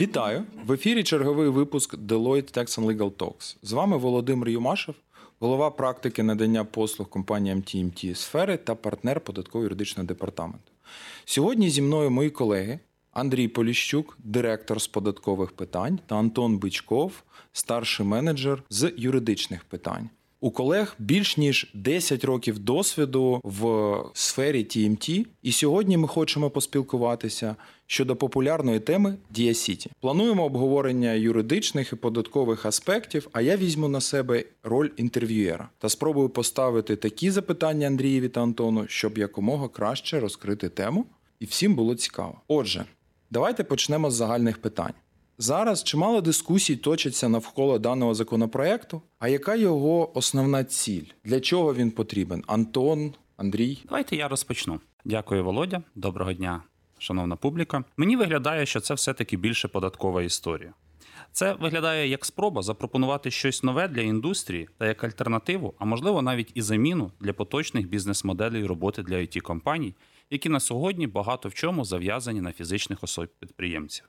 Вітаю! В ефірі черговий випуск Deloitte Tax & Legal Talks. З вами Володимир Юмашев, голова практики надання послуг компаніям TMT сфери та партнер податково-юридичного департаменту. Сьогодні зі мною мої колеги Андрій Поліщук, директор з податкових питань, та Антон Бичков, старший менеджер з юридичних питань. У колег більш ніж 10 років досвіду в сфері TMT, і сьогодні ми хочемо поспілкуватися щодо популярної теми Дія-Сіті. Плануємо обговорення юридичних і податкових аспектів, а я візьму на себе роль інтерв'юєра та спробую поставити такі запитання Андрієві та Антону, щоб якомога краще розкрити тему, і всім було цікаво. Отже, давайте почнемо з загальних питань. Зараз чимало дискусій точиться навколо даного законопроекту. А яка його основна ціль? Для чого він потрібен? Антон, Андрій? Давайте я розпочну. Дякую, Володя. Доброго дня, шановна публіка. Мені виглядає, що це все-таки більше податкова історія. Це виглядає як спроба запропонувати щось нове для індустрії та як альтернативу, а можливо навіть і заміну для поточних бізнес-моделей роботи для IT-компаній, які на сьогодні багато в чому зав'язані на фізичних осіб-підприємців.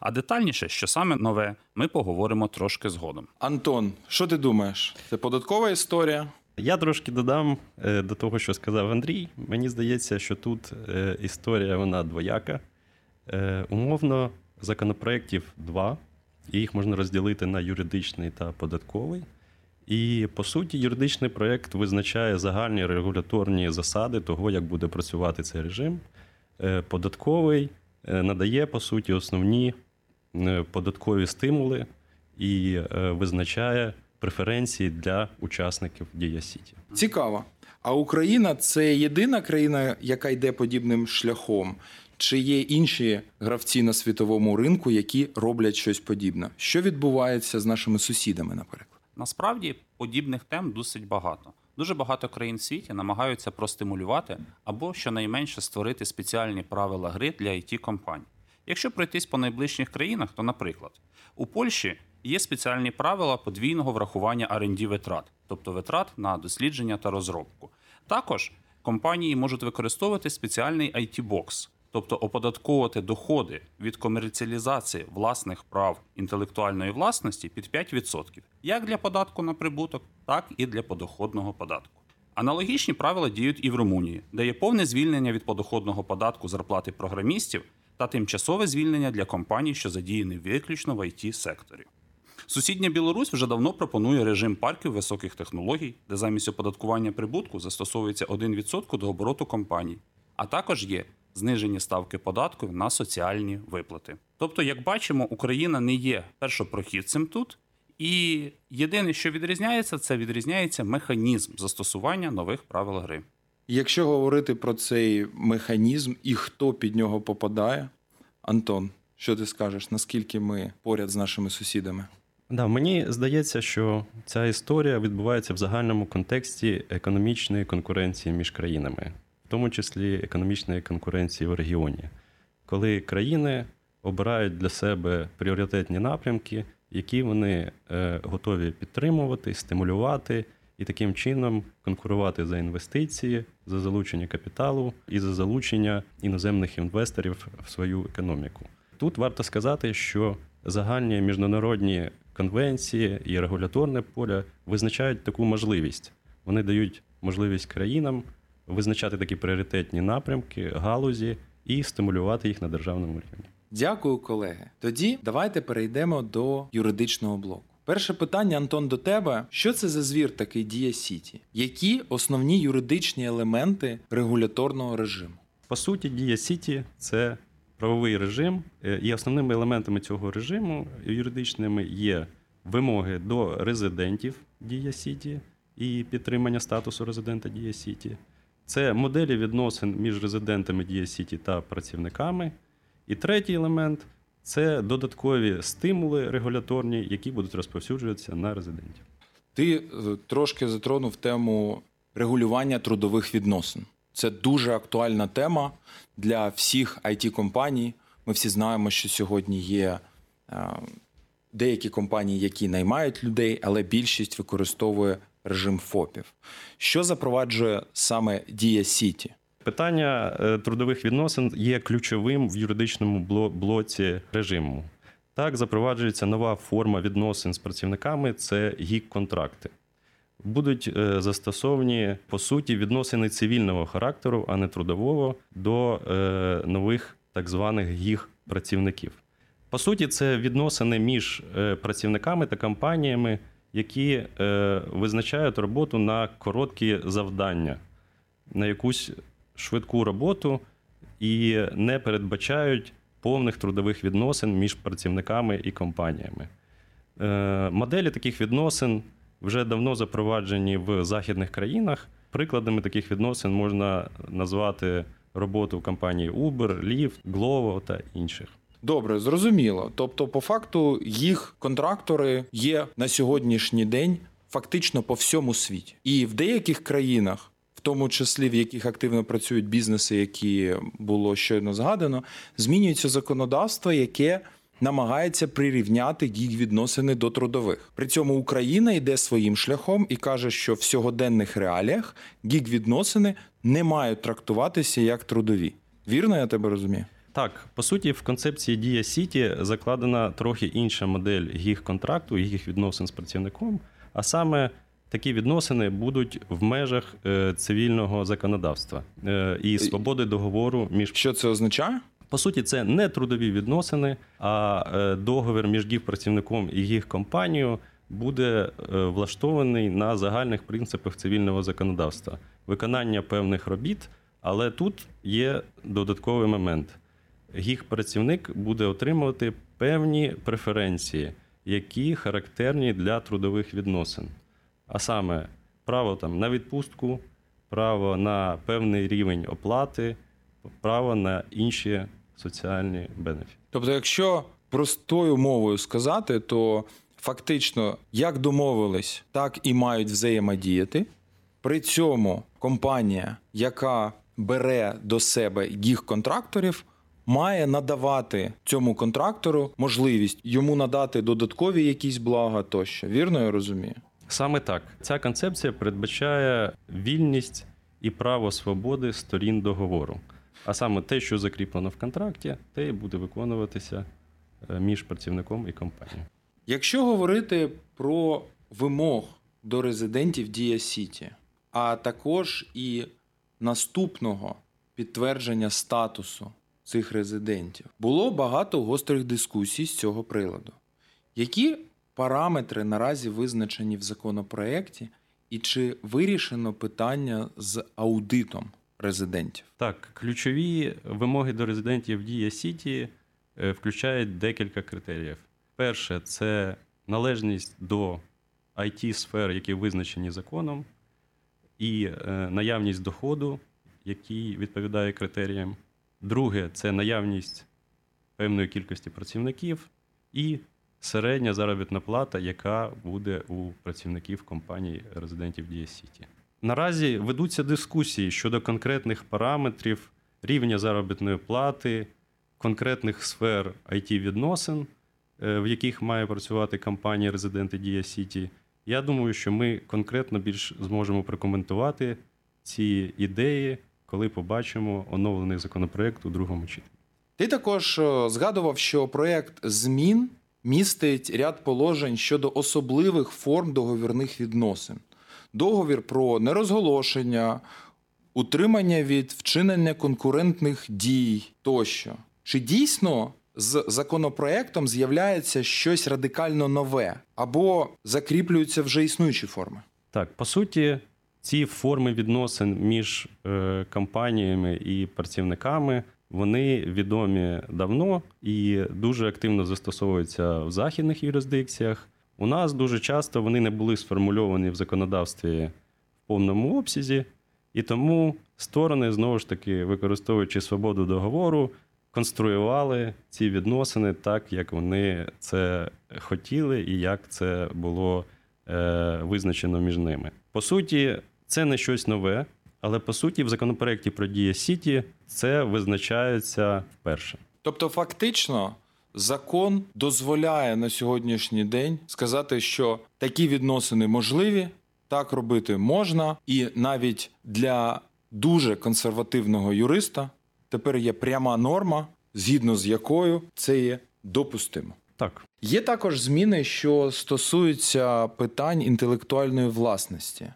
А детальніше, що саме нове, ми поговоримо трошки згодом. Антон, що ти думаєш? Це податкова історія? Я трошки додам до того, що сказав Андрій. Мені здається, що тут історія, вона двояка. Умовно, законопроєктів 2, і їх можна розділити на юридичний та податковий. І, по суті, юридичний проєкт визначає загальні регуляторні засади того, як буде працювати цей режим. Податковий надає, по суті, основні податкові стимули і визначає преференції для учасників Дія-Сіті. Цікаво. А Україна – це єдина країна, яка йде подібним шляхом? Чи є інші гравці на світовому ринку, які роблять щось подібне? Що відбувається з нашими сусідами, наприклад? Насправді, подібних тем досить багато. Дуже багато країн в світі намагаються простимулювати або щонайменше створити спеціальні правила гри для IT-компаній. Якщо пройтись по найближчих країнах, то, наприклад, у Польщі є спеціальні правила подвійного врахування R&D витрат, тобто витрат на дослідження та розробку. Також компанії можуть використовувати спеціальний IT-бокс, тобто оподатковувати доходи від комерціалізації власних прав інтелектуальної власності під 5%, як для податку на прибуток, так і для подоходного податку. Аналогічні правила діють і в Румунії, де є повне звільнення від подоходного податку зарплати програмістів та тимчасове звільнення для компаній, що задіяні виключно в IT-секторі. Сусідня Білорусь вже давно пропонує режим парків високих технологій, де замість оподаткування прибутку застосовується 1% до обороту компаній, а також є знижені ставки податків на соціальні виплати. Тобто, як бачимо, Україна не є першопрохідцем тут, і єдине, що відрізняється, це відрізняється механізм застосування нових правил гри. Якщо говорити про цей механізм і хто під нього попадає, Антон, що ти скажеш, наскільки ми поряд з нашими сусідами? Мені здається, що ця історія відбувається в загальному контексті економічної конкуренції між країнами, в тому числі економічної конкуренції в регіоні, коли країни обирають для себе пріоритетні напрямки, які вони готові підтримувати, стимулювати і таким чином конкурувати за інвестиції, за залучення капіталу і за залучення іноземних інвесторів в свою економіку. Тут варто сказати, що загальні міжнародні конвенції і регуляторне поле визначають таку можливість. Вони дають можливість країнам визначати такі пріоритетні напрямки, галузі і стимулювати їх на державному рівні. Дякую, колеги. Тоді давайте перейдемо до юридичного блоку. Перше питання, Антон, до тебе. Що це за звір такий Дія-Сіті? Які основні юридичні елементи регуляторного режиму? По суті, Дія-Сіті – це правовий режим, і основними елементами цього режиму юридичними є вимоги до резидентів Дія-Сіті і підтримання статусу резидента Дія-Сіті. Це моделі відносин між резидентами Дія-Сіті та працівниками. І третій елемент – це додаткові стимули регуляторні, які будуть розповсюджуватися на резидентів. Ти трошки затронув тему регулювання трудових відносин. Це дуже актуальна тема для всіх IT-компаній. Ми всі знаємо, що сьогодні є деякі компанії, які наймають людей, але більшість використовує режим ФОПів. Що запроваджує саме Дія-Сіті? Питання трудових відносин є ключовим в юридичному блоці режиму. Так запроваджується нова форма відносин з працівниками – це гік-контракти. Будуть застосовані, по суті, відносини цивільного характеру, а не трудового, до нових так званих гік-працівників. По суті, це відносини між працівниками та компаніями, які визначають роботу на короткі завдання, на якусь швидку роботу і не передбачають повних трудових відносин між працівниками і компаніями. Моделі таких відносин вже давно запроваджені в західних країнах. Прикладами таких відносин можна назвати роботу в компанії Uber, Lyft, Glovo та інших. Добре, зрозуміло. Тобто, по факту, їх контрактори є на сьогоднішній день фактично по всьому світі. І в деяких країнах, в тому числі, в яких активно працюють бізнеси, які було щойно згадано, змінюється законодавство, яке намагається прирівняти гік-відносини до трудових. При цьому Україна йде своїм шляхом і каже, що в сьогоденних реаліях гік-відносини не мають трактуватися як трудові. Вірно я тебе розумію? Так, по суті, в концепції Дія-Сіті закладена трохи інша модель гік-контракту, гік-відносин з працівником, а саме такі відносини будуть в межах цивільного законодавства і свободи договору між... Що це означає? По суті, це не трудові відносини, а договір між гік-працівником і гік-компанією буде влаштований на загальних принципах цивільного законодавства. Виконання певних робіт, але тут є додатковий момент. Гік-працівник буде отримувати певні преференції, які характерні для трудових відносин. А саме право на відпустку, право на певний рівень оплати, право на інші соціальні бенефіти. Тобто, якщо простою мовою сказати, то фактично, як домовились, так і мають взаємодіяти. При цьому компанія, яка бере до себе гік-контракторів, має надавати цьому контрактору можливість йому надати додаткові якісь блага тощо. Вірно я розумію? Саме так. Ця концепція передбачає вільність і право свободи сторін договору. А саме те, що закріплено в контракті, те і буде виконуватися між працівником і компанією. Якщо говорити про вимог до резидентів Дія-Сіті, а також і наступного підтвердження статусу цих резидентів, було багато гострих дискусій з цього приладу. Які параметри наразі визначені в законопроєкті і чи вирішено питання з аудитом резидентів? Так, ключові вимоги до резидентів Дія-Сіті включають декілька критеріїв. Перше – це належність до IT-сфер, які визначені законом, і наявність доходу, який відповідає критеріям. Друге – це наявність певної кількості працівників і середня заробітна плата, яка буде у працівників компаній резидентів Дія-Сіті. Наразі ведуться дискусії щодо конкретних параметрів рівня заробітної плати, конкретних сфер IT-відносин, в яких має працювати компанія резиденти Дія-Сіті. Я думаю, що ми конкретно більш зможемо прокоментувати ці ідеї, коли побачимо оновлений законопроєкт у другому читанні. Ти також згадував, що проєкт змін містить ряд положень щодо особливих форм договірних відносин. Договір про нерозголошення, утримання від вчинення конкурентних дій тощо. Чи дійсно з законопроєктом з'являється щось радикально нове або закріплюються вже існуючі форми? Так, по суті, ці форми відносин між компаніями і працівниками, вони відомі давно і дуже активно застосовуються в західних юрисдикціях. У нас дуже часто вони не були сформульовані в законодавстві в повному обсязі, і тому сторони, знову ж таки, використовуючи свободу договору, конструювали ці відносини так, як вони це хотіли і як це було визначено між ними. По суті, це не щось нове, але по суті в законопроєкті про Дія-Сіті це визначається вперше. Тобто фактично закон дозволяє на сьогоднішній день сказати, що такі відносини можливі, так робити можна, і навіть для дуже консервативного юриста тепер є пряма норма, згідно з якою це є допустимо. Так. Є також зміни, що стосуються питань інтелектуальної власності.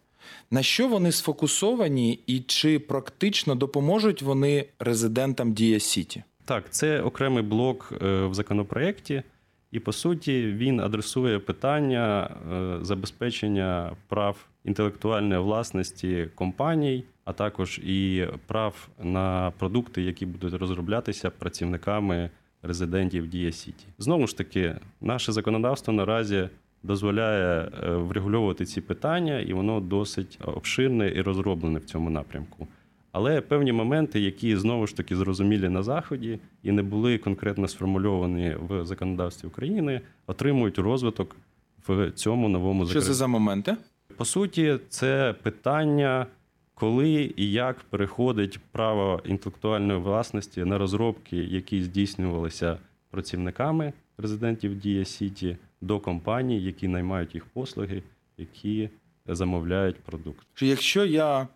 На що вони сфокусовані і чи практично допоможуть вони резидентам Дія-Сіті? Так, це окремий блок в законопроєкті, і, по суті, він адресує питання забезпечення прав інтелектуальної власності компаній, а також і прав на продукти, які будуть розроблятися працівниками резидентів Дія-Сіті. Знову ж таки, наше законодавство наразі дозволяє врегульовувати ці питання, і воно досить обширне і розроблене в цьому напрямку. Але певні моменти, які, знову ж таки, зрозумілі на Заході і не були конкретно сформульовані в законодавстві України, отримують розвиток в цьому новому законі. Що це за моменти? По суті, це питання, коли і як переходить право інтелектуальної власності на розробки, які здійснювалися працівниками резидентів Дія-Сіті, до компаній, які наймають їх послуги, які замовляють продукт. Якщо я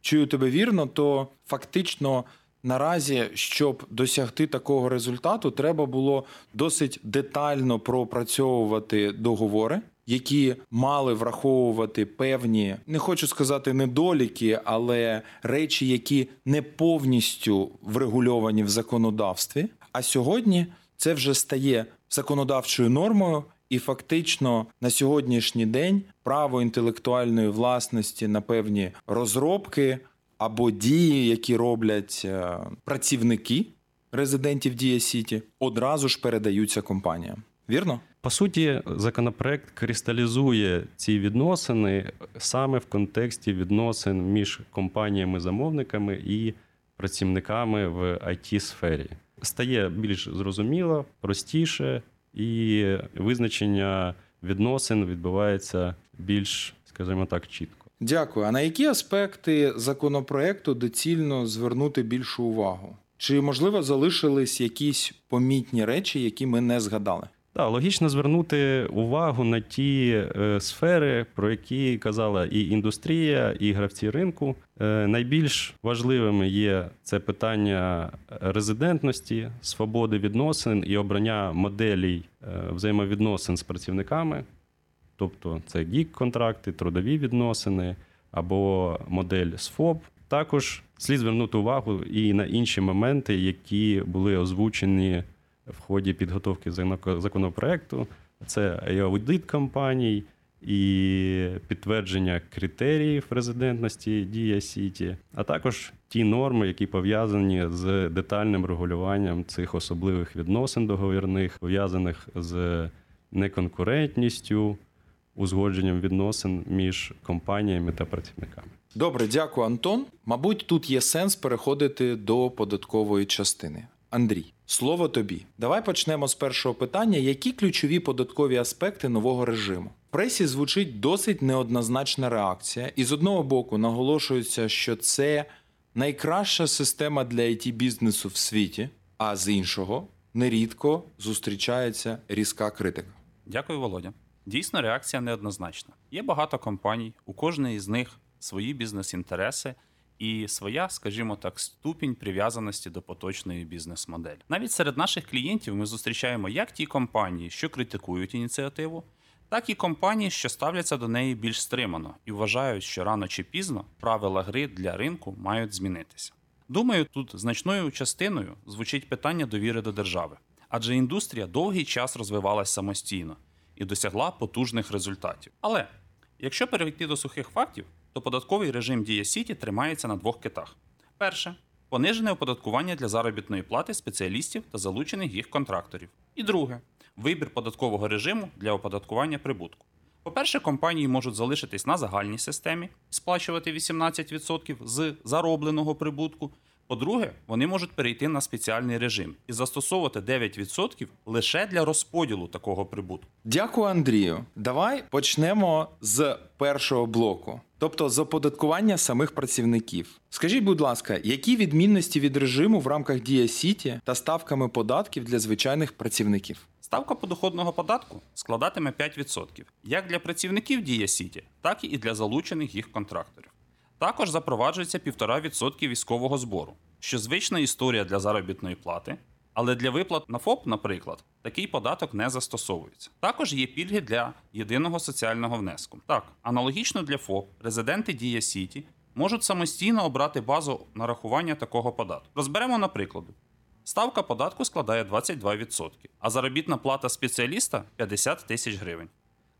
чую тебе вірно, то фактично наразі, щоб досягти такого результату, треба було досить детально пропрацьовувати договори, які мали враховувати певні, не хочу сказати недоліки, але речі, які не повністю врегульовані в законодавстві. А сьогодні це вже стає законодавчою нормою, і фактично на сьогоднішній день право інтелектуальної власності на певні розробки або дії, які роблять працівники резидентів Дія-Сіті, одразу ж передаються компаніям. Вірно? По суті, законопроект кристалізує ці відносини саме в контексті відносин між компаніями-замовниками і працівниками в IT-сфері. Стає більш зрозуміло, простіше, і визначення відносин відбувається більш, скажімо так, чітко. Дякую. А на які аспекти законопроекту доцільно звернути більшу увагу? Чи, можливо, залишились якісь помітні речі, які ми не згадали? Так, логічно звернути увагу на ті сфери, про які казала і індустрія, і гравці ринку. Найбільш важливими є це питання резидентності, свободи відносин і обрання моделей взаємовідносин з працівниками. Тобто це гік-контракти, трудові відносини або модель СФОП. Також слід звернути увагу і на інші моменти, які були озвучені в ході підготовки законопроекту. Це і аудит компаній, і підтвердження критеріїв резидентності Дія-Сіті, а також ті норми, які пов'язані з детальним регулюванням цих особливих відносин договірних, пов'язаних з неконкурентністю, узгодженням відносин між компаніями та працівниками. Добре, дякую, Антон. Мабуть, тут є сенс переходити до податкової частини. Андрій, слово тобі. Давай почнемо з першого питання. Які ключові податкові аспекти нового режиму? В пресі звучить досить неоднозначна реакція. І з одного боку наголошується, що це найкраща система для IT-бізнесу в світі, а з іншого нерідко зустрічається різка критика. Дякую, Володя. Дійсно, реакція неоднозначна. Є багато компаній, у кожної з них свої бізнес-інтереси, і своя, скажімо так, ступінь прив'язаності до поточної бізнес-моделі. Навіть серед наших клієнтів ми зустрічаємо як ті компанії, що критикують ініціативу, так і компанії, що ставляться до неї більш стримано і вважають, що рано чи пізно правила гри для ринку мають змінитися. Думаю, тут значною частиною звучить питання довіри до держави, адже індустрія довгий час розвивалась самостійно і досягла потужних результатів. Але, якщо перейти до сухих фактів, то податковий режим Дія-Сіті тримається на двох китах. Перше – понижене оподаткування для заробітної плати спеціалістів та залучених їх контракторів. І друге – вибір податкового режиму для оподаткування прибутку. По-перше, компанії можуть залишитись на загальній системі, сплачувати 18% з заробленого прибутку. По-друге, вони можуть перейти на спеціальний режим і застосовувати 9% лише для розподілу такого прибутку. Дякую, Андрію. Давай почнемо з першого блоку, тобто з оподаткування самих працівників. Скажіть, будь ласка, які відмінності від режиму в рамках Дія-Сіті та ставками податків для звичайних працівників? Ставка подоходного податку складатиме 5% як для працівників Дія-Сіті, так і для залучених їх контракторів. Також запроваджується 1,5% військового збору, що звична історія для заробітної плати, Але для виплат на ФОП, наприклад, такий податок не застосовується. Також є пільги для єдиного соціального внеску. Так, аналогічно для ФОП, резиденти Дія-Сіті можуть самостійно обрати базу нарахування такого податку. Розберемо на прикладі. Ставка податку складає 22%, а заробітна плата спеціаліста – 50 тисяч гривень.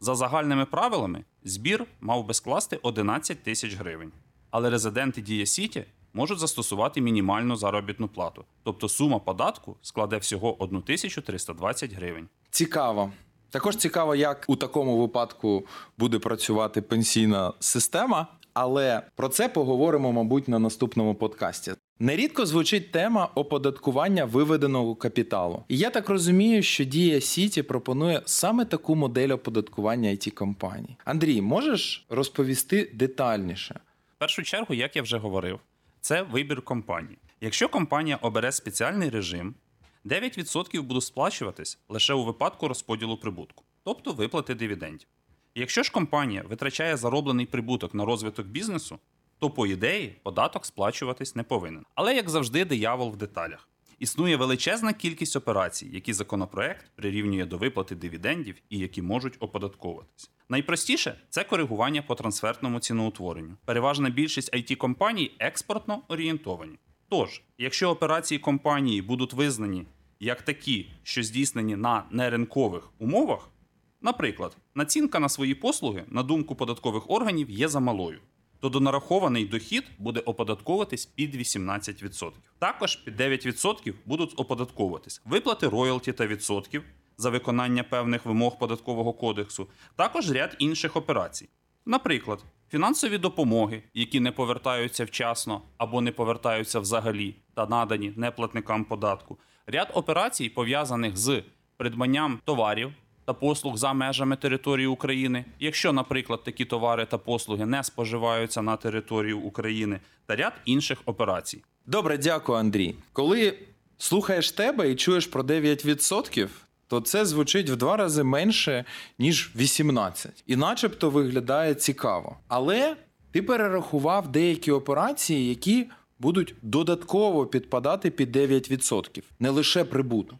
За загальними правилами, збір мав би скласти 11 тисяч гривень. Але резиденти Дія-Сіті можуть застосувати мінімальну заробітну плату. Тобто сума податку складе всього 1320 гривень. Цікаво. Також цікаво, як у такому випадку буде працювати пенсійна система, але про це поговоримо, мабуть, на наступному подкасті. Нерідко звучить тема оподаткування виведеного капіталу. І я так розумію, що Дія-Сіті пропонує саме таку модель оподаткування IT-компаній. Андрій, можеш розповісти детальніше? В першу чергу, як я вже говорив, це вибір компанії. Якщо компанія обере спеціальний режим, 9% будуть сплачуватись лише у випадку розподілу прибутку, тобто виплати дивідендів. Якщо ж компанія витрачає зароблений прибуток на розвиток бізнесу, то, по ідеї, податок сплачуватись не повинен. Але, як завжди, диявол в деталях. Існує величезна кількість операцій, які законопроект прирівнює до виплати дивідендів і які можуть оподатковуватись. Найпростіше – це коригування по трансфертному ціноутворенню. Переважна більшість IT-компаній експортно орієнтовані. Тож, якщо операції компанії будуть визнані як такі, що здійснені на неринкових умовах, наприклад, націнка на свої послуги, на думку податкових органів, є замалою, то донарахований дохід буде оподатковуватись під 18%. Також під 9% будуть оподатковуватись виплати роялті та відсотків за виконання певних вимог податкового кодексу, також ряд інших операцій. Наприклад, фінансові допомоги, які не повертаються вчасно або не повертаються взагалі та надані неплатникам податку, ряд операцій, пов'язаних з придбанням товарів та послуг за межами території України, якщо, наприклад, такі товари та послуги не споживаються на території України, та ряд інших операцій. Добре, дякую, Андрій. Коли слухаєш тебе і чуєш про 9%, то це звучить в 2 рази менше, ніж 18%. І начебто виглядає цікаво. Але ти перерахував деякі операції, які будуть додатково підпадати під 9%, не лише прибуток.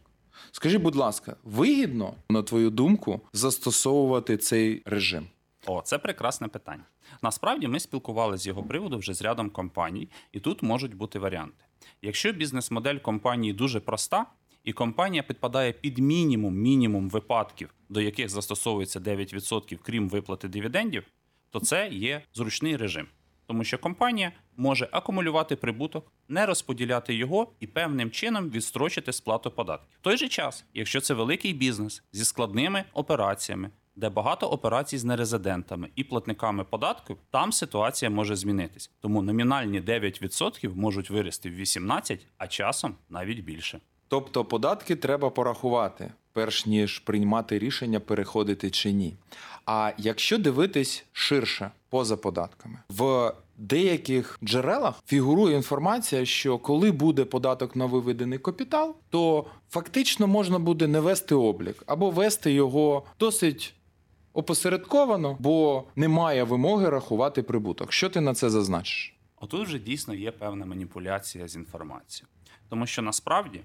Скажи, будь ласка, вигідно, на твою думку, застосовувати цей режим? О, це прекрасне питання. Насправді ми спілкувалися з його приводу вже з рядом компаній, і тут можуть бути варіанти. Якщо бізнес-модель компанії дуже проста, і компанія підпадає під мінімум випадків, до яких застосовується 9%, крім виплати дивідендів, то це є зручний режим. Тому що компанія може акумулювати прибуток, не розподіляти його і певним чином відстрочити сплату податків. В той же час, якщо це великий бізнес зі складними операціями, де багато операцій з нерезидентами і платниками податків, там ситуація може змінитись. Тому номінальні 9% можуть вирости в 18%, а часом навіть більше. Тобто податки треба порахувати, перш ніж приймати рішення, переходити чи ні. А якщо дивитись ширше, поза податками, в деяких джерелах фігурує інформація, що коли буде податок на виведений капітал, то фактично можна буде не вести облік, або вести його досить опосередковано, бо немає вимоги рахувати прибуток. Що ти на це зазначиш? Отут вже дійсно є певна маніпуляція з інформацією. Тому що насправді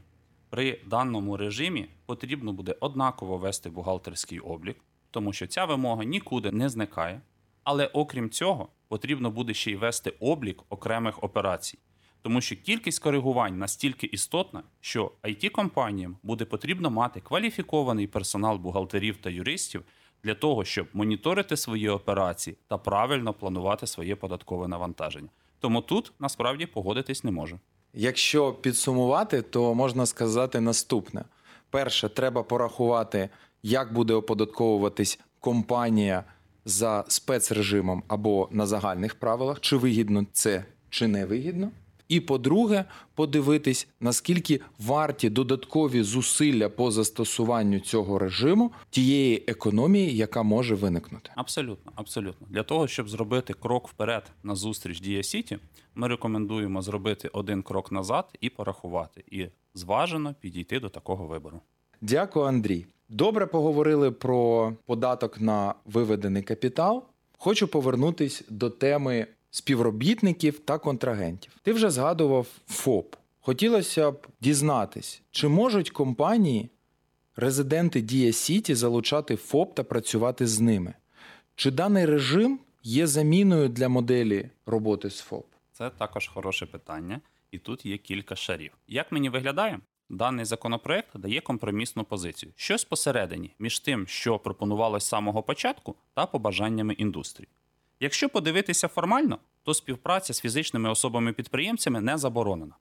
при даному режимі потрібно буде однаково вести бухгалтерський облік, тому що ця вимога нікуди не зникає, але окрім цього потрібно буде ще й вести облік окремих операцій, тому що кількість коригувань настільки істотна, що IT-компаніям буде потрібно мати кваліфікований персонал бухгалтерів та юристів для того, щоб моніторити свої операції та правильно планувати своє податкове навантаження. Тому тут насправді погодитись не можу. Якщо підсумувати, то можна сказати наступне. Перше, треба порахувати, як буде оподатковуватись компанія за спецрежимом або на загальних правилах, чи вигідно це, чи не вигідно. І, по-друге, подивитись, наскільки варті додаткові зусилля по застосуванню цього режиму тієї економії, яка може виникнути. Абсолютно. Для того, щоб зробити крок вперед назустріч Дія-Сіті, ми рекомендуємо зробити 1 крок назад і порахувати, і зважено підійти до такого вибору. Дякую, Андрій. Добре поговорили про податок на виведений капітал. Хочу повернутись до теми співробітників та контрагентів. Ти вже згадував ФОП. Хотілося б дізнатись, чи можуть компанії, резиденти Дія-Сіті залучати ФОП та працювати з ними? Чи даний режим є заміною для моделі роботи з ФОП? Це також хороше питання, і тут є кілька шарів. Як мені виглядає? Даний законопроект дає компромісну позицію. Щось посередині між тим, що пропонувалось з самого початку, та побажаннями індустрії. Якщо подивитися формально, то співпраця з фізичними особами-підприємцями не заборонена.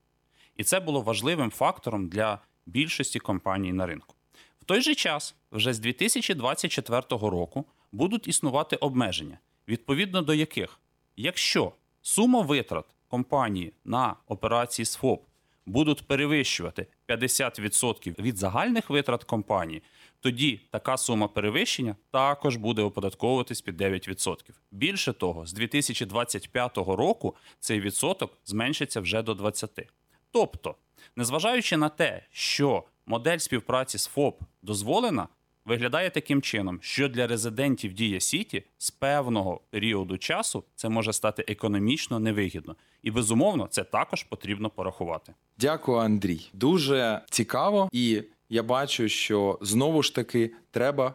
І це було важливим фактором для більшості компаній на ринку. В той же час, вже з 2024 року, будуть існувати обмеження, відповідно до яких, якщо сума витрат компанії на операції з ФОП будуть перевищувати 50% від загальних витрат компанії, тоді така сума перевищення також буде оподатковуватись під 9%. Більше того, з 2025 року цей відсоток зменшиться вже до 20%. Тобто, незважаючи на те, що модель співпраці з ФОП дозволена, виглядає таким чином, що для резидентів Дія-Сіті з певного періоду часу це може стати економічно невигідно. І, безумовно, це також потрібно порахувати. Дякую, Андрій. Дуже цікаво. І я бачу, що, знову ж таки, треба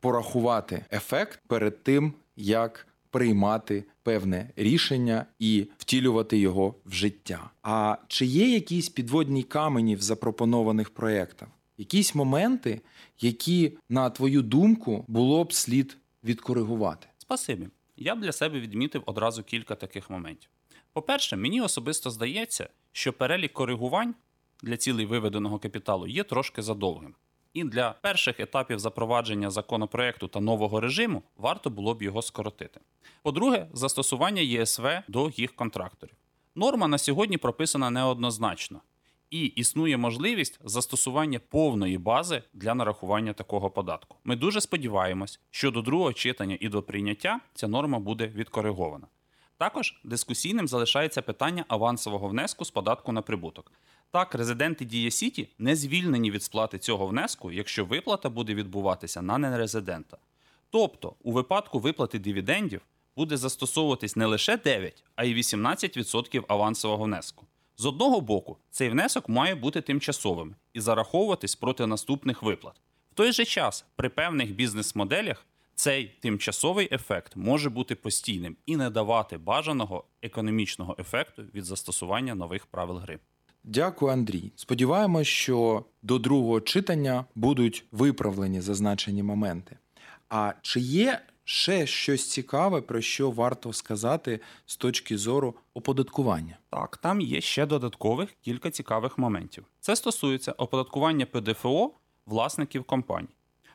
порахувати ефект перед тим, як приймати певне рішення і втілювати його в життя. А чи є якісь підводні камені в запропонованих проєктах? Якісь моменти, які, на твою думку, було б слід відкоригувати? Спасибі. Я б для себе відмітив одразу кілька таких моментів. По-перше, мені особисто здається, що перелік коригувань для цілей виведеного капіталу є трошки задовгим. І для перших етапів запровадження законопроекту та нового режиму варто було б його скоротити. По-друге, застосування ЄСВ до їх контракторів. Норма на сьогодні прописана неоднозначно. І існує можливість застосування повної бази для нарахування такого податку. Ми дуже сподіваємось, що до другого читання і до прийняття ця норма буде відкоригована. Також дискусійним залишається питання авансового внеску з податку на прибуток. Так, резиденти Дія-Сіті не звільнені від сплати цього внеску, якщо виплата буде відбуватися на нерезидента. Тобто, у випадку виплати дивідендів буде застосовуватись не лише 9, а й 18% авансового внеску. З одного боку, цей внесок має бути тимчасовим і зараховуватись проти наступних виплат. В той же час, при певних бізнес-моделях, цей тимчасовий ефект може бути постійним і не давати бажаного економічного ефекту від застосування нових правил гри. Дякую, Андрій. Сподіваємось, що до другого читання будуть виправлені зазначені моменти. А чи є ще щось цікаве, про що варто сказати з точки зору оподаткування? Так, там є ще додаткових кілька цікавих моментів. Це стосується оподаткування ПДФО власників компаній.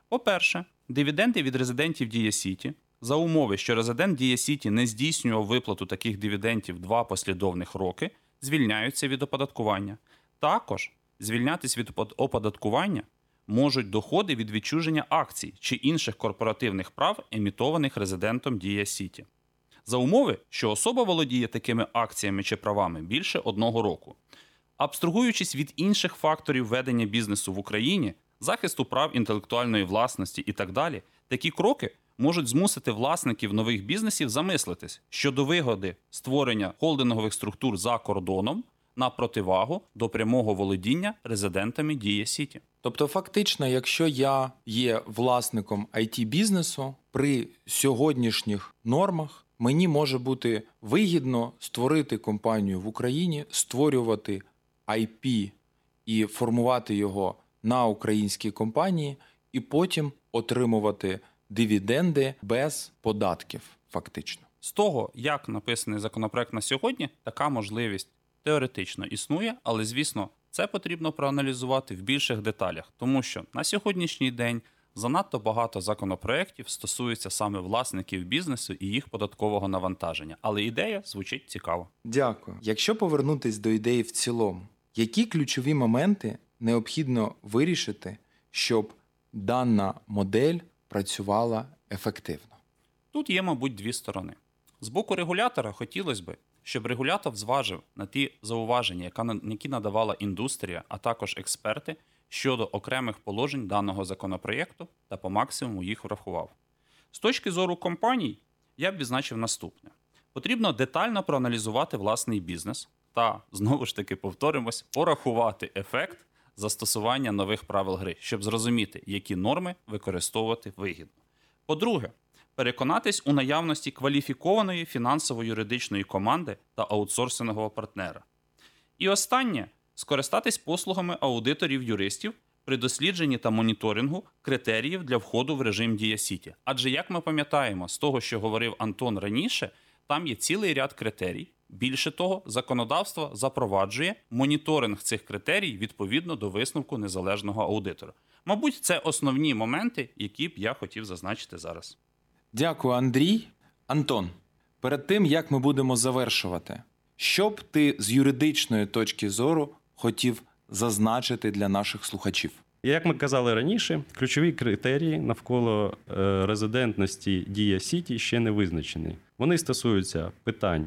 По-перше, дивіденди від резидентів Дія-Сіті за умови, що резидент Дія-Сіті не здійснював виплату таких дивідендів 2 послідовних роки, звільняються від оподаткування. Також звільнятись від оподаткування можуть доходи від відчуження акцій чи інших корпоративних прав, емітованих резидентом Дія-Сіті. За умови, що особа володіє такими акціями чи правами більше 1 року. Абстрагуючись від інших факторів ведення бізнесу в Україні, захисту прав інтелектуальної власності і так далі, такі кроки можуть змусити власників нових бізнесів замислитись щодо вигоди створення холдингових структур за кордоном на противагу до прямого володіння резидентами Дія-Сіті. Тобто фактично, якщо я є власником IT-бізнесу, при сьогоднішніх нормах мені може бути вигідно створити компанію в Україні, створювати IP і формувати його на українській компанії, і потім отримувати дивіденди без податків фактично. З того, як написаний законопроект на сьогодні, така можливість теоретично існує, але, звісно, це потрібно проаналізувати в більших деталях, тому що на сьогоднішній день занадто багато законопроєктів стосується саме власників бізнесу і їх податкового навантаження. Але ідея звучить цікаво. Дякую. Якщо повернутись до ідеї в цілому, які ключові моменти необхідно вирішити, щоб дана модель працювала ефективно? Тут є, мабуть, 2 сторони. З боку регулятора хотілося б, щоб регулятор зважив на ті зауваження, які надавала індустрія, а також експерти, щодо окремих положень даного законопроєкту та по максимуму їх врахував. З точки зору компаній я б відзначив наступне. Потрібно детально проаналізувати власний бізнес, та, знову ж таки, повторимось, порахувати ефект застосування нових правил гри, щоб зрозуміти, які норми використовувати вигідно. По-друге, переконатись у наявності кваліфікованої фінансово-юридичної команди та аутсорсингового партнера. І останнє – скористатись послугами аудиторів-юристів при дослідженні та моніторингу критеріїв для входу в режим Дія-Сіті. Адже, як ми пам'ятаємо, з того, що говорив Антон раніше, там є цілий ряд критерій. Більше того, законодавство запроваджує моніторинг цих критерій відповідно до висновку незалежного аудитора. Мабуть, це основні моменти, які б я хотів зазначити зараз. Дякую, Андрій. Антон, перед тим, як ми будемо завершувати, що б ти з юридичної точки зору хотів зазначити для наших слухачів? Як ми казали раніше, ключові критерії навколо резидентності Дія-Сіті ще не визначені. Вони стосуються питань,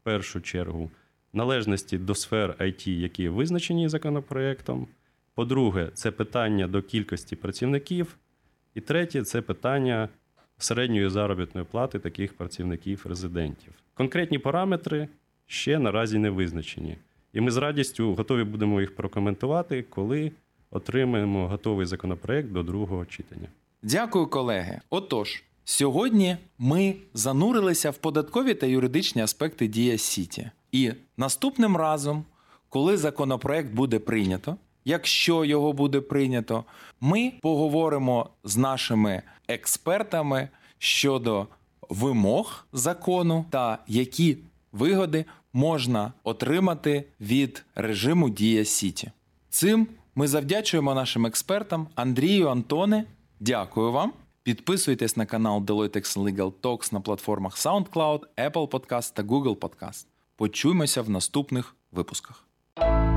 в першу чергу, належності до сфер IT, які визначені законопроектом. По-друге, це питання до кількості працівників. І третє, це питання середньої заробітної плати таких працівників-резидентів. Конкретні параметри ще наразі не визначені. І ми з радістю готові будемо їх прокоментувати, коли отримаємо готовий законопроект до другого читання. Дякую, колеги. Отож, сьогодні ми занурилися в податкові та юридичні аспекти Дія-Сіті. І наступним разом, коли законопроект буде прийнято, якщо його буде прийнято, ми поговоримо з нашими експертами щодо вимог закону та які вигоди можна отримати від режиму Дія-Сіті. Цим ми завдячуємо нашим експертам. Андрію, Антоне, дякую вам. Підписуйтесь на канал Deloitte Legal Talks на платформах SoundCloud, Apple Podcast та Google Podcast. Почуємося в наступних випусках.